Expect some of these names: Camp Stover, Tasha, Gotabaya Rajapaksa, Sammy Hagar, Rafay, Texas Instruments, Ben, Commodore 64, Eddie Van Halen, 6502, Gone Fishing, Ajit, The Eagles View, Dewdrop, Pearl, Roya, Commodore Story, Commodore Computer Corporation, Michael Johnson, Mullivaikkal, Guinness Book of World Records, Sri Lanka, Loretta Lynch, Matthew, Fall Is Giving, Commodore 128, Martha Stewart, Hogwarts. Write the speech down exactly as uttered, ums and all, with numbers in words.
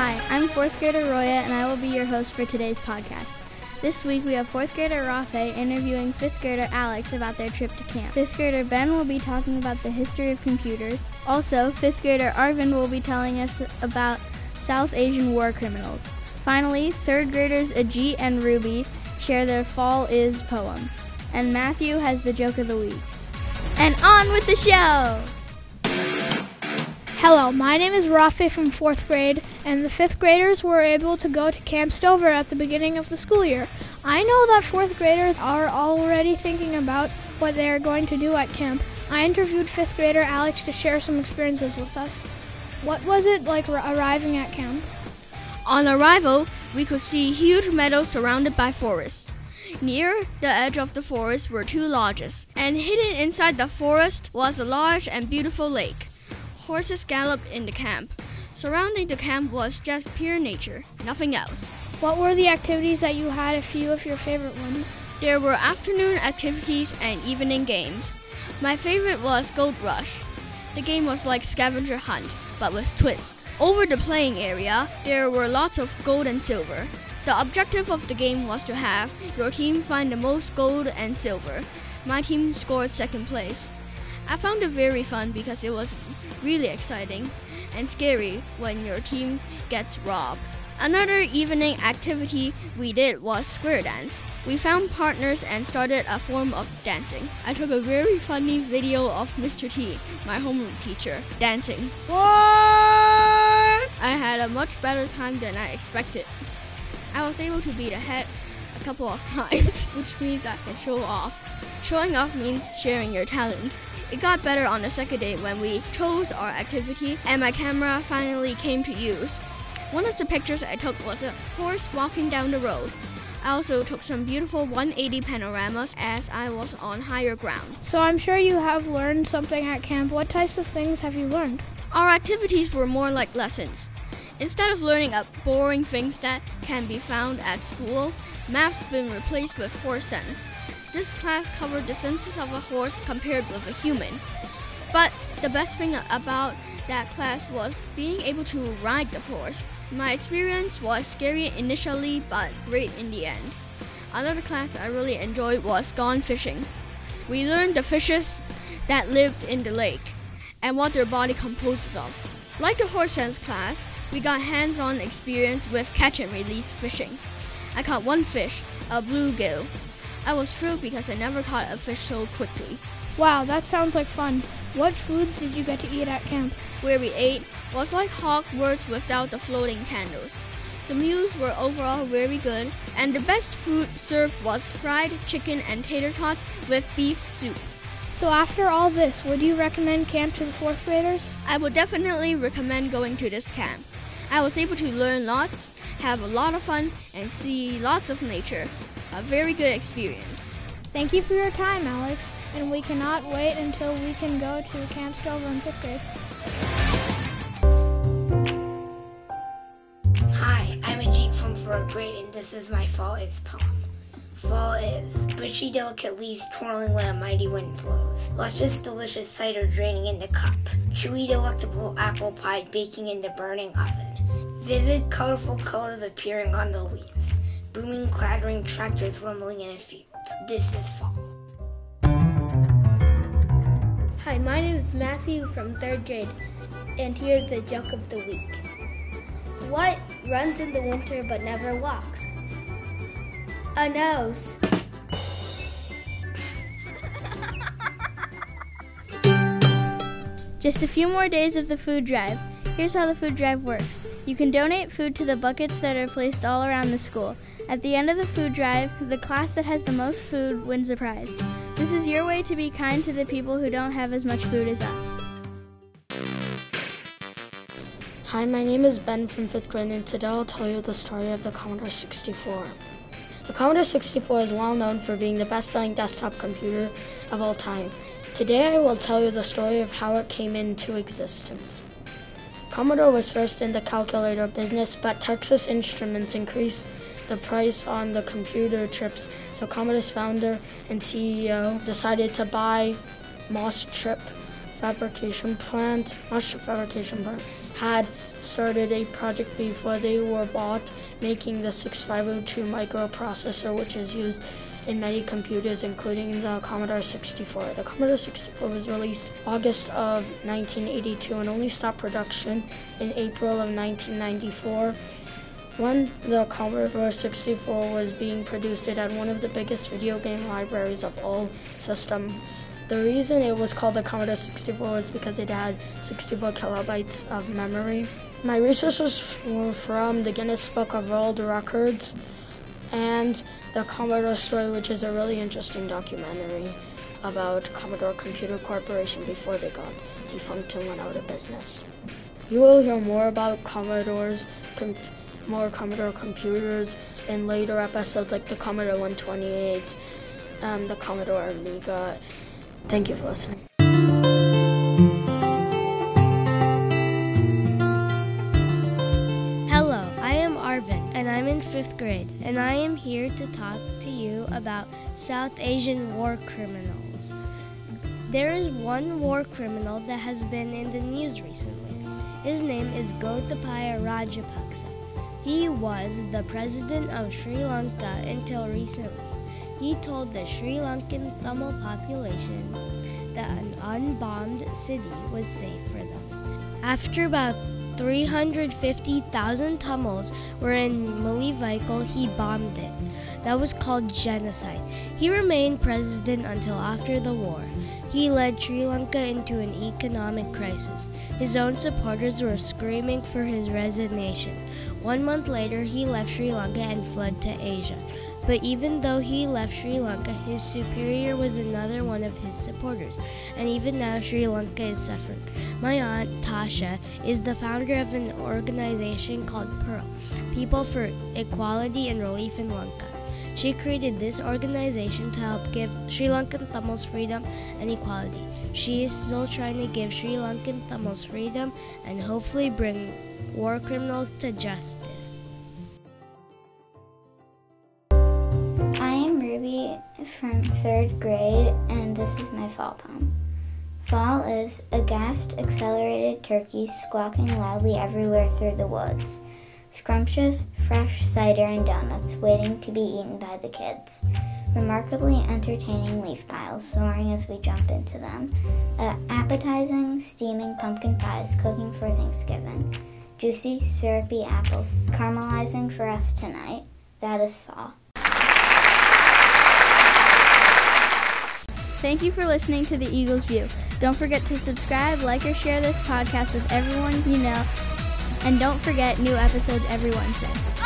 Hi, I'm fourth grader Roya, and I will be your host for today's podcast. This week we have fourth grader Rafay interviewing fifth grader Alex about their trip to camp. fifth grader Ben will be talking about the history of computers. Also, fifth grader Arvind will be telling us about South Asian war criminals. Finally, third graders Ajit and Ruby share their Fall Is poem. And Matthew has the joke of the week. And on with the show! Hello, my name is Rafay from fourth grade, and the fifth graders were able to go to Camp Stover at the beginning of the school year. I know that fourth graders are already thinking about what they are going to do at camp. I interviewed fifth grader Alex to share some experiences with us. What was it like r- arriving at camp? On arrival, we could see huge meadows surrounded by forests. Near the edge of the forest were two lodges, and hidden inside the forest was a large and beautiful lake. Horses galloped in the camp. Surrounding the camp was just pure nature, nothing else. What were the activities that you had, a few of your favorite ones? There were afternoon activities and evening games. My favorite was Gold Rush. The game was like scavenger hunt, but with twists. Over the playing area, there were lots of gold and silver. The objective of the game was to have your team find the most gold and silver. My team scored second place. I found it very fun because it was really exciting and scary when your team gets robbed. Another evening activity we did was square dance. We found partners and started a form of dancing. I took a very funny video of Mister T, my homeroom teacher, dancing. What? I had a much better time than I expected. I was able to beat ahead a couple of times, which means I can show off. Showing off means sharing your talent. It got better on the second day when we chose our activity and my camera finally came to use. One of the pictures I took was a horse walking down the road. I also took some beautiful one eighty panoramas as I was on higher ground. So I'm sure you have learned something at camp. What types of things have you learned? Our activities were more like lessons. Instead of learning up boring things that can be found at school, math's been replaced with horse sense. This class covered the senses of a horse compared with a human. But the best thing about that class was being able to ride the horse. My experience was scary initially, but great in the end. Another class I really enjoyed was Gone Fishing. We learned the fishes that lived in the lake and what their body composes of. Like the horse sense class, we got hands-on experience with catch and release fishing. I caught one fish, a bluegill. I was thrilled because I never caught a fish so quickly. Wow, that sounds like fun. What foods did you get to eat at camp? Where we ate was like Hogwarts without the floating candles. The meals were overall very good, and the best food served was fried chicken and tater tots with beef soup. So after all this, would you recommend camp to the fourth graders? I would definitely recommend going to this camp. I was able to learn lots, have a lot of fun, and see lots of nature. A very good experience. Thank you for your time, Alex, and we cannot wait until we can go to Camp Stover in fifth grade. Hi, I'm Ajit from fourth grade, and this is my Fall Is poem. Fall is bushy, delicate leaves twirling when a mighty wind blows. Luscious, delicious cider draining in the cup. Chewy, delectable apple pie baking in the burning oven. Vivid, colorful colors appearing on the leaves. Booming, clattering tractors rumbling in a field. This is fall. Hi, my name is Matthew from third grade, and here's the joke of the week. What runs in the winter but never walks? A nose. Just a few more days of the food drive. Here's how the food drive works. You can donate food to the buckets that are placed all around the school. At the end of the food drive, the class that has the most food wins a prize. This is your way to be kind to the people who don't have as much food as us. Hi, my name is Ben from fifth grade, and today I'll tell you the story of the Commodore sixty-four. The Commodore sixty-four is well known for being the best-selling desktop computer of all time. Today I will tell you the story of how it came into existence. Commodore was first in the calculator business, but Texas Instruments increased the price on the computer chips, so Commodore's founder and C E O decided to buy M O S chip fabrication plant. M O S chip fabrication plant had started a project before they were bought, making the sixty-five oh two microprocessor, which is used in many computers, including the Commodore sixty-four. The Commodore sixty-four was released August of nineteen eighty-two and only stopped production in April of nineteen ninety-four. When the Commodore sixty-four was being produced, it had one of the biggest video game libraries of all systems. The reason it was called the Commodore sixty-four was because it had sixty-four kilobytes of memory. My resources were from the Guinness Book of World Records and the Commodore Story, which is a really interesting documentary about Commodore Computer Corporation before they got defunct and went out of business. You will hear more about Commodore's, com more Commodore computers in later episodes, like the Commodore one twenty-eight, um, the Commodore Amiga. Thank you for listening. Fifth grade, and I am here to talk to you about South Asian war criminals. There is one war criminal that has been in the news recently. His name is Gotabaya Rajapaksa. He was the president of Sri Lanka until recently. He told the Sri Lankan Tamil population that an unbombed city was safe for them. After about three hundred fifty thousand Tamils were in Mullivaikkal, he bombed it. That was called genocide. He remained president until after the war. He led Sri Lanka into an economic crisis. His own supporters were screaming for his resignation. One month later, he left Sri Lanka and fled to Asia. But even though he left Sri Lanka, his superior was another one of his supporters, and even now Sri Lanka is suffering. My aunt, Tasha, is the founder of an organization called Pearl, People for Equality and Relief in Lanka. She created this organization to help give Sri Lankan Tamils freedom and equality. She is still trying to give Sri Lankan Tamils freedom and hopefully bring war criminals to justice. From third grade, and this is my fall poem. Fall is a gassed, accelerated turkey squawking loudly everywhere through the woods. Scrumptious, fresh cider and donuts waiting to be eaten by the kids. Remarkably entertaining leaf piles soaring as we jump into them. Uh, appetizing, steaming pumpkin pies cooking for Thanksgiving. Juicy, syrupy apples caramelizing for us tonight. That is fall. Thank you for listening to The Eagles View. Don't forget to subscribe, like, or share this podcast with everyone you know. And don't forget new episodes every Wednesday.